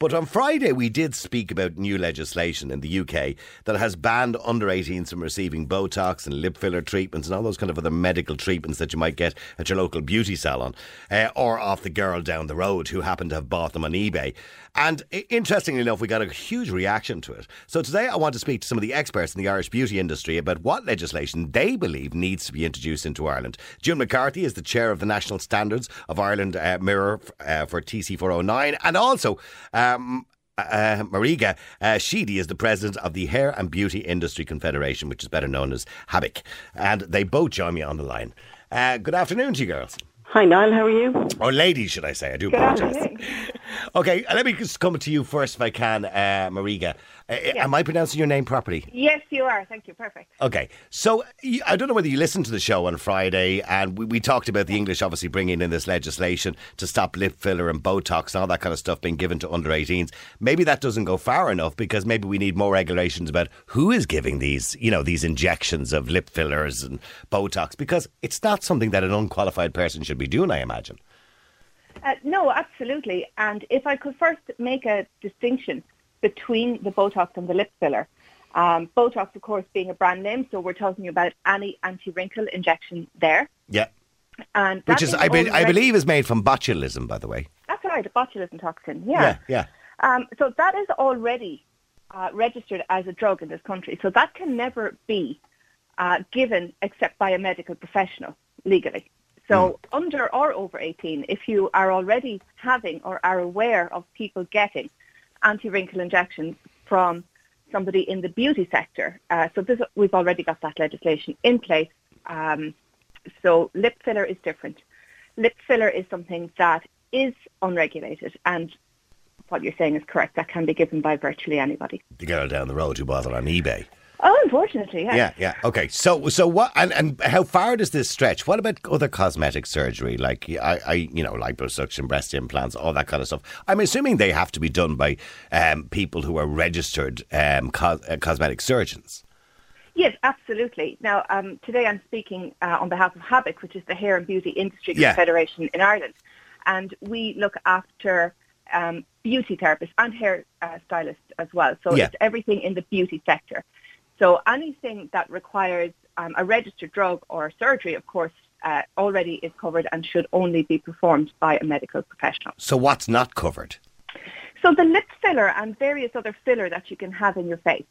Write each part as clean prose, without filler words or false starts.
But on Friday, we did speak about new legislation in the UK that has banned under-18s from receiving Botox and lip filler treatments and all those kind of other medical treatments that you might get at your local beauty salon or off the girl down the road who happened to have bought them on eBay. And interestingly enough, we got a huge reaction to it. So today I want to speak to some of the experts in the Irish beauty industry about what legislation they believe needs to be introduced into Ireland. June McCarthy is the chair of the National Standards of Ireland Mirror for TC409, and also Mariga Sheedy is the president of the Hair and Beauty Industry Confederation, which is better known as HABIC. And they both join me on the line. Good afternoon to you girls. Hi, Niall, how are you? Or ladies, should I say. I do apologise. OK, let me just come to you first, if I can, Mariga. Yes. Am I pronouncing your name properly? Yes, you are. Thank you. Perfect. OK. So, I don't know whether you listened to the show on Friday, and we talked about the English, obviously, bringing in this legislation to stop lip filler and Botox and all that kind of stuff being given to under-18s. Maybe that doesn't go far enough, because maybe we need more regulations about who is giving these, you know, these injections of lip fillers and Botox, because it's not something that an unqualified person should be doing, I imagine. No, absolutely. And if I could first make a distinction between the Botox and the lip filler. Botox, of course, being a brand name, so we're talking about any anti-wrinkle injection there. Yeah. And which is, I believe, is made from botulism, by the way. That's right, a botulism toxin, yeah. So that is already registered as a drug in this country. So that can never be given except by a medical professional legally. So under or over 18, if you are already having or are aware of people getting anti-wrinkle injections from somebody in the beauty sector, so we've already got that legislation in place. So lip filler is different. Lip filler is something that is unregulated, and what you're saying is correct. That can be given by virtually anybody. The girl down the road who bought it on eBay. Oh, unfortunately, yeah. Yeah. Okay. So what? And how far does this stretch? What about other cosmetic surgery, like liposuction, breast implants, all that kind of stuff? I'm assuming they have to be done by people who are registered cosmetic surgeons. Yes, absolutely. Now, today I'm speaking on behalf of HABIC, which is the Hair and Beauty Industry Confederation in Ireland, and we look after beauty therapists and hair stylists as well. So it's everything in the beauty sector. So anything that requires a registered drug or surgery, of course, already is covered and should only be performed by a medical professional. So what's not covered? So the lip filler and various other filler that you can have in your face.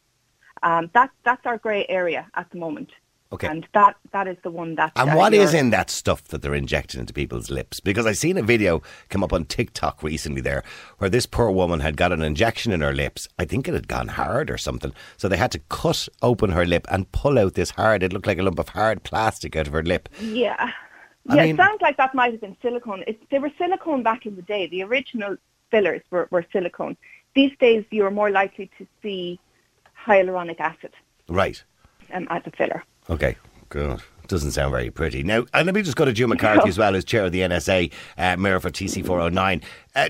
That's our grey area at the moment. Okay. And that is the one that... And what is in that stuff that they're injecting into people's lips? Because I've seen a video come up on TikTok recently there where this poor woman had got an injection in her lips. I think it had gone hard or something. So they had to cut open her lip and pull out this hard... It looked like a lump of hard plastic out of her lip. Yeah. I mean, it sounds like that might have been silicone. They were silicone back in the day. The original fillers were silicone. These days, you're more likely to see hyaluronic acid. Right. As a filler. Okay, good. Doesn't sound very pretty. Now, and let me just go to June McCarthy as well, who's chair of the NSAI Mirror for TC409.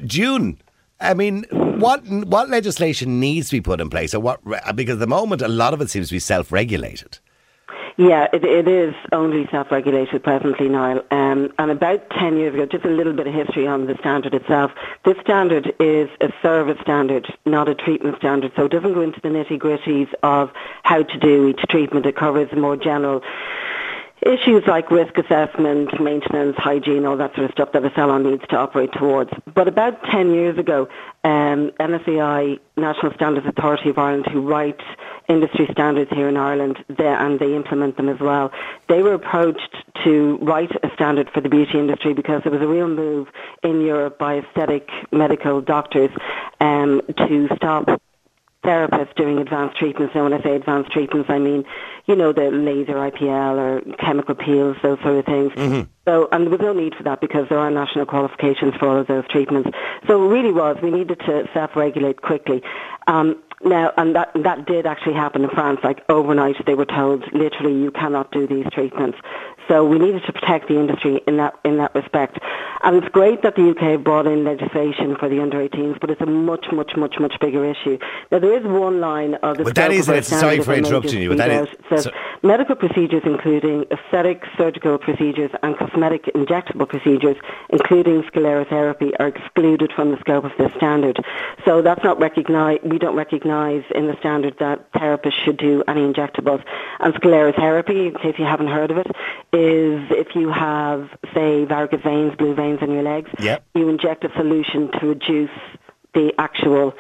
June, I mean, what legislation needs to be put in place? Or what? Because at the moment, a lot of it seems to be self-regulated. Yeah, it is only self-regulated presently, Niall. And about 10 years ago, just a little bit of history on the standard itself. This standard is a service standard, not a treatment standard. So it doesn't go into the nitty-gritties of how to do each treatment. It covers more general issues like risk assessment, maintenance, hygiene, all that sort of stuff that a salon needs to operate towards. But about 10 years ago, NSAI, National Standards Authority of Ireland, who writes industry standards here in Ireland, and they implement them as well, they were approached to write a standard for the beauty industry because there was a real move in Europe by aesthetic medical doctors to stop therapists doing advanced treatments. Now, when I say advanced treatments, I mean, you know, the laser IPL or chemical peels, those sort of things. Mm-hmm. So, and there was no need for that because there are national qualifications for all of those treatments. So it really was, we needed to self-regulate quickly. Now, and that did actually happen in France. Like overnight, they were told literally you cannot do these treatments. So we needed to protect the industry in that respect. And it's great that the UK brought in legislation for the under-18s, but it's a much, much, much, much bigger issue. Now, there is one line of the... But that is it. Sorry for interrupting you. But that is... It says, medical procedures including aesthetic, surgical procedures and cosmetic injectable procedures, including sclerotherapy, are excluded from the scope of this standard. So that's not recognised. We don't recognise in the standard that therapists should do any injectables. And sclerotherapy, in case you haven't heard of it, is if you have, say, varicose veins, blue veins in your legs, yep, you inject a solution to reduce the actual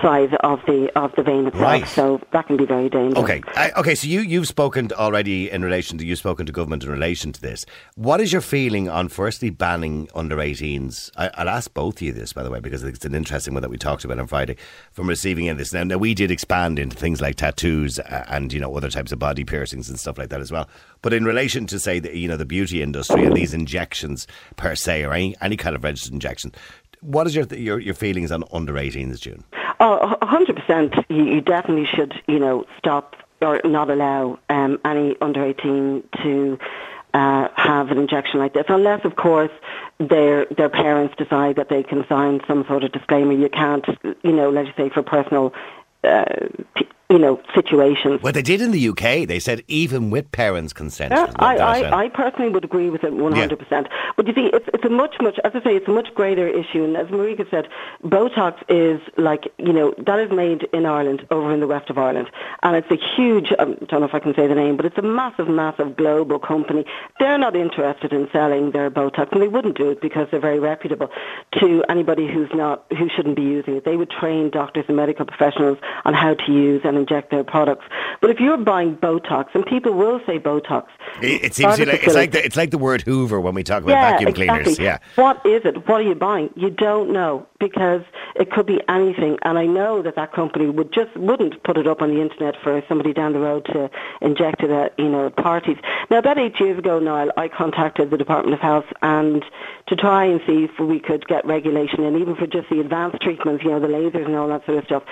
size of the vein itself. Right. So that can be very dangerous. Okay. Okay. So you've spoken already you've spoken to government in relation to this. What is your feeling on firstly banning under-18s? I'll ask both of you this, by the way, because it's an interesting one that we talked about on Friday, from receiving in this. Now we did expand into things like tattoos and other types of body piercings and stuff like that as well. But in relation to say the, the beauty industry and these injections per se, or any kind of registered injection. What is your feelings on under-18s, June? Oh, 100%. You definitely should, stop or not allow any under-18 to have an injection like this, unless, of course, their parents decide that they can sign some sort of disclaimer. You can't, legislate for personal situations. Well, they did in the UK. They said even with parents' consent. Yeah, I personally would agree with it 100%. Yeah. But you see, it's a much, as I say, it's a much greater issue. And as Mariga said, Botox is that is made in Ireland, over in the west of Ireland. And it's a huge, I don't know if I can say the name, but it's a massive, massive global company. They're not interested in selling their Botox, and they wouldn't do it because they're very reputable, to anybody who shouldn't be using it. They would train doctors and medical professionals on how to use and inject their products. But if you're buying Botox, and people will say Botox, it seems it's like the word Hoover when we talk about vacuum cleaners. Yeah. What is it? What are you buying? You don't know, because it could be anything. And I know that company wouldn't put it up on the internet for somebody down the road to inject it at parties. Now, about 8 years ago, Niall, I contacted the Department of Health and to try and see if we could get regulation, and even for just the advanced treatments, the lasers and all that sort of stuff.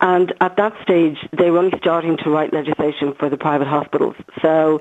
And at that stage, they were only starting to write legislation for the private hospitals. So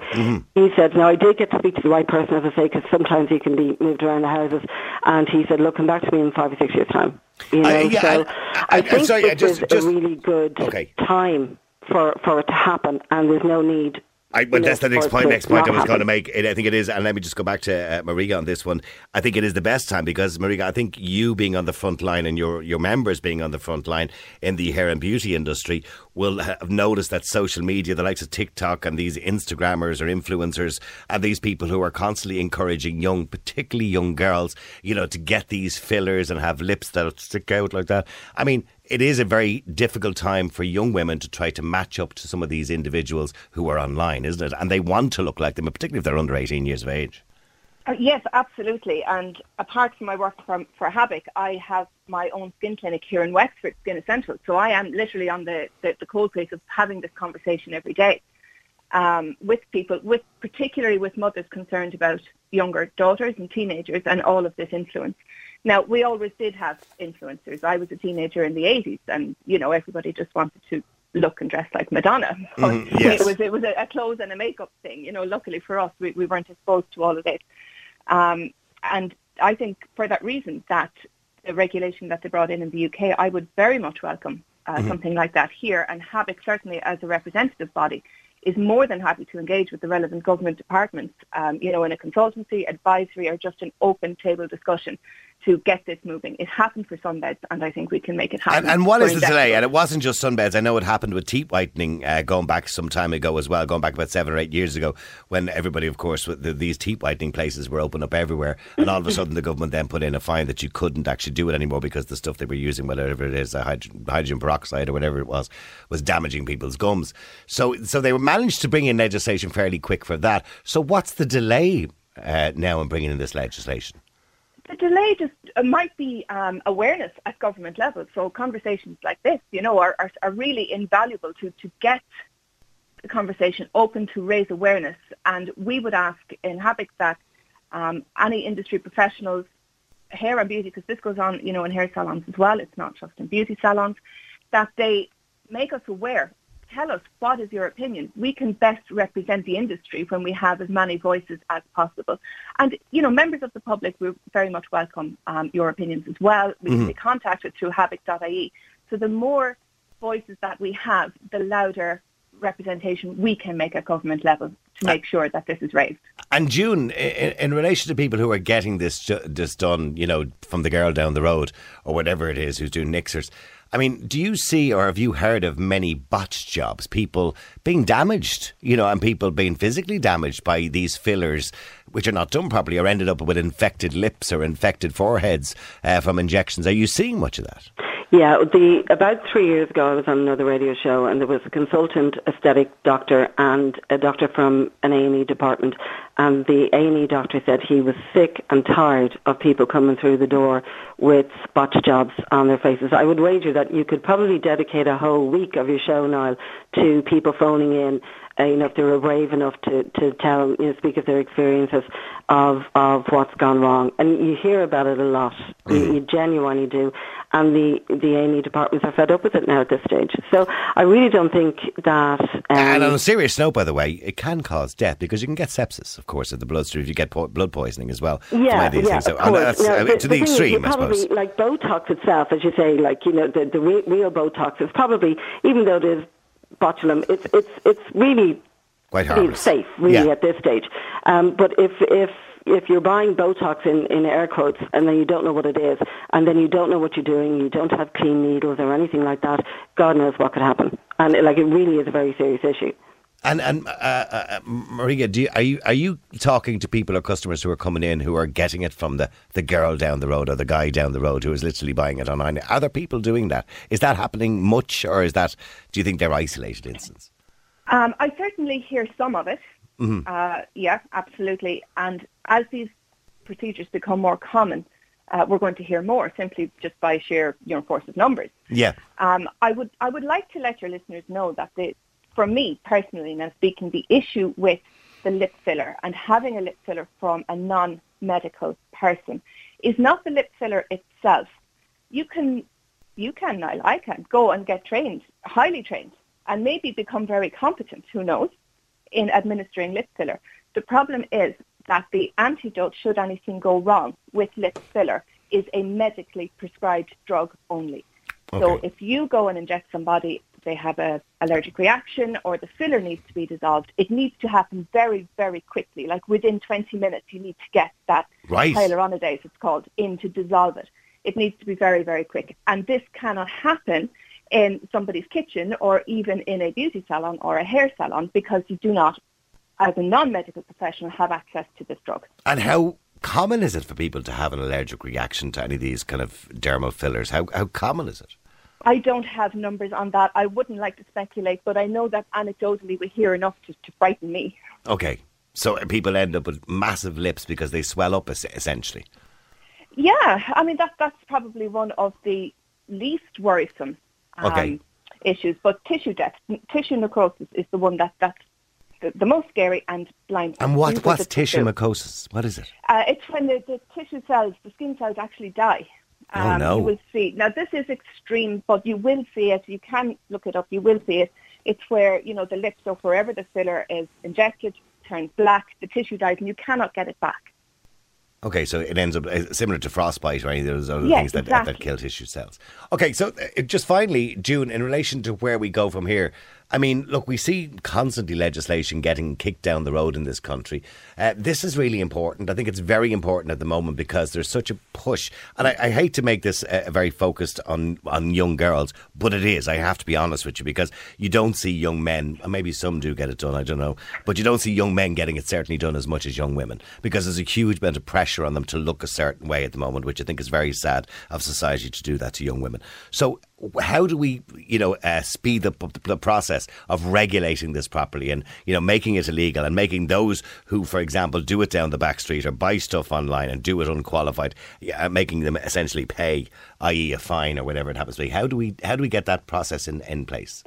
he said, now I did get to speak to the right person, as I say, because sometimes you can be moved around the houses. And he said, look, come back to me in 5 or 6 years' time. I think this is a really good time for it to happen, and there's no need. That's the next point I was going to make. I think it is, and let me just go back to Mariga on this one. I think it is the best time because, Mariga, I think you being on the front line and your members being on the front line in the hair and beauty industry will have noticed that social media, the likes of TikTok and these Instagrammers or influencers and these people who are constantly encouraging particularly young girls, to get these fillers and have lips that stick out like that. I mean, it is a very difficult time for young women to try to match up to some of these individuals who are online, isn't it? And they want to look like them, particularly if they're under 18 years of age. Yes, absolutely. And apart from my work for HABIC, I have my own skin clinic here in Wexford Skin Essentials. So I am literally on the cold case of having this conversation every day with people, particularly with mothers concerned about younger daughters and teenagers and all of this influence. Now, we always did have influencers. I was a teenager in the 80s and, everybody just wanted to look and dress like Madonna. Yes. It was a clothes and a makeup thing. Luckily for us, we weren't exposed to all of it. And I think for that reason that the regulation that they brought in the UK, I would very much welcome something like that here. And HABIC, certainly as a representative body, is more than happy to engage with the relevant government departments, in a consultancy, advisory, or just an open table discussion to get this moving. It happened for sunbeds, and I think we can make it happen. And what is the delay? And it wasn't just sunbeds. I know it happened with teeth whitening going back some time ago as well, going back about 7 or 8 years ago, when everybody, of course, with these teeth whitening places were open up everywhere, and all of a sudden the government then put in a fine that you couldn't actually do it anymore because the stuff they were using, whatever it is, hydrogen peroxide or whatever it was damaging people's gums. So they managed to bring in legislation fairly quick for that. So what's the delay now in bringing in this legislation? The delay just might be awareness at government level. So conversations like this, are really invaluable to get the conversation open, to raise awareness. And we would ask in HABIC that any industry professionals, hair and beauty, because this goes on, you know, in hair salons as well, it's not just in beauty salons, that they make us aware. Tell us, what is your opinion? We can best represent the industry when we have as many voices as possible. And, you know, members of the public, we very much welcome your opinions as well. We can be contacted through habic.ie. So the more voices that we have, the louder representation we can make at government level to make sure that this is raised. And June, in relation to people who are getting this done, you know, from the girl down the road or whatever it is who's doing nixers, I mean, do you see or have you heard of many botched jobs, people being damaged, you know, and people being physically damaged by these fillers which are not done properly or ended up with infected lips or infected foreheads from injections? Are you seeing much of that? Yeah, about 3 years ago I was on another radio show and there was a consultant aesthetic doctor and a doctor from an A&E department, and the A&E doctor said he was sick and tired of people coming through the door with spot jobs on their faces. I would wager that you could probably dedicate a whole week of your show, Niall, to people phoning in, you know, if they were brave enough to tell, you know, speak of their experiences of what's gone wrong. And you hear about it a lot. You genuinely do. And the A&E departments are fed up with it now at this stage. So I really don't think that... and on a serious note, by the way, it can cause death because you can get sepsis, of course, in the bloodstream. You get blood poisoning as well. Yeah, so, to the extreme, I suppose. Probably, like Botox itself, as you say, like, you know, the real Botox is probably, even though there's botulism, it's really quite harmless. Safe, really, at this stage. But if you're buying Botox in air quotes and then you don't know what it is and then you don't know what you're doing, you don't have clean needles or anything like that, God knows what could happen. And it really is a very serious issue. And Mariga, are you talking to people or customers who are coming in who are getting it from the girl down the road or the guy down the road who is literally buying it online? Are there people doing that? Is that happening much, or do you think they're isolated instances? I certainly hear some of it. Mm-hmm. Yeah, absolutely. And as these procedures become more common, we're going to hear more simply just by sheer, you know, force of numbers. Yeah. I would like to let your listeners know that for me personally, now speaking, the issue with the lip filler and having a lip filler from a non-medical person is not the lip filler itself. You can, Niall, I can go and get trained, highly trained, and maybe become very competent, who knows, in administering lip filler. The problem is that the antidote, should anything go wrong with lip filler, is a medically prescribed drug only. Okay. So if you go and inject somebody, they have an allergic reaction or the filler needs to be dissolved, it needs to happen very, very quickly. Like within 20 minutes, you need to get that hyaluronidaseit's called, in to dissolve it. It needs to be very, very quick. And this cannot happen in somebody's kitchen or even in a beauty salon or a hair salon because you do not, as a non-medical professional, have access to this drug. And how common is it for people to have an allergic reaction to any of these kind of dermal fillers? How common is it? I don't have numbers on that. I wouldn't like to speculate, but I know that anecdotally we hear enough to frighten me. Okay. So people end up with massive lips because they swell up, essentially. Yeah. I mean, that's probably one of the least worrisome issues. But tissue death, tissue necrosis is the one that's the most scary and blind. And what's tissue necrosis? What is it? It's when the tissue cells, the skin cells, actually die. You will see. Now, this is extreme, but you will see it. You can look it up. You will see it. It's where, you know, the lips or wherever the filler is injected turns black, the tissue dies, and you cannot get it back. Okay, so it ends up similar to frostbite or any of those other things that kill tissue cells. Okay, so just finally, June, in relation to where we go from here, I mean, look, we see constantly legislation getting kicked down the road in this country. This is really important. I think it's very important at the moment because there's such a push. And I hate to make this very focused on young girls, but it is. I have to be honest with you because you don't see young men, and maybe some do get it done, I don't know, but you don't see young men getting it certainly done as much as young women because there's a huge amount of pressure on them to look a certain way at the moment, which I think is very sad of society to do that to young women. So how do we, you know, speed up the process of regulating this properly and, you know, making it illegal and making those who, for example, do it down the back street or buy stuff online and do it unqualified, making them essentially pay, i.e. a fine or whatever it happens to be? How do we get that process in place?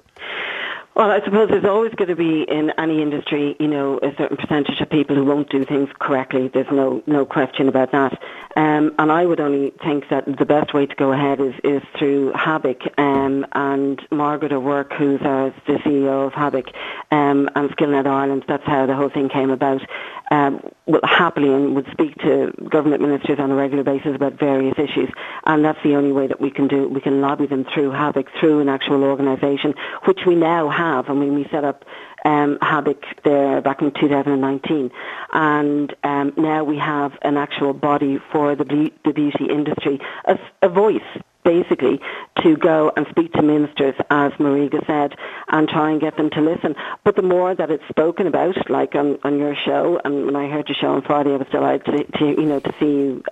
Well, I suppose there's always going to be in any industry, you know, a certain percentage of people who won't do things correctly. There's no question about that. And I would only think that the best way to go ahead is through HABIC and Margaret O'Rourke, who's the CEO of HABIC and Skillnet Ireland. That's how the whole thing came about. Will happily and would speak to government ministers on a regular basis about various issues, and that's the only way that we can do it. We can lobby them through HABIC, through an actual organisation, which we now have. I mean, we set up HABIC there back in 2019, and now we have an actual body for the beauty industry, a voice, basically, to go and speak to ministers, as Mariga said, and try and get them to listen. But the more that it's spoken about, like on your show, and when I heard your show on Friday, I was delighted to see you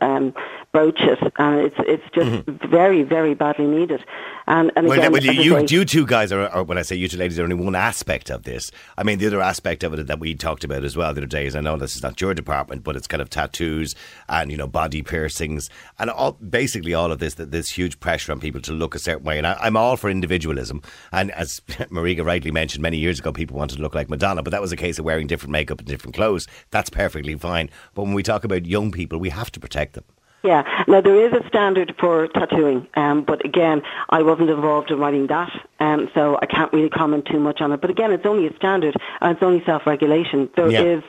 broach it. It's just very, very badly needed. And well, again, you two guys are, when I say you two ladies, are only one aspect of this. I mean, the other aspect of it that we talked about as well the other day is, I know this is not your department, but it's kind of tattoos and, you know, body piercings and all, basically all of this, this huge pressure on people to look a certain way. And I'm all for individualism, and as Mariga rightly mentioned, many years ago people wanted to look like Madonna, but that was a case of wearing different makeup and different clothes. That's perfectly fine, but when we talk about young people, we have to protect them. Yeah, now there is a standard for tattooing, but again, I wasn't involved in writing that, so I can't really comment too much on it. But again, it's only a standard, and it's only self-regulation. There's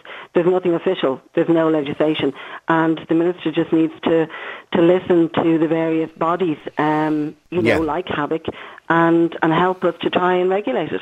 nothing official, there's no legislation, and the minister just needs to listen to the various bodies, like HABIC, and help us to try and regulate it.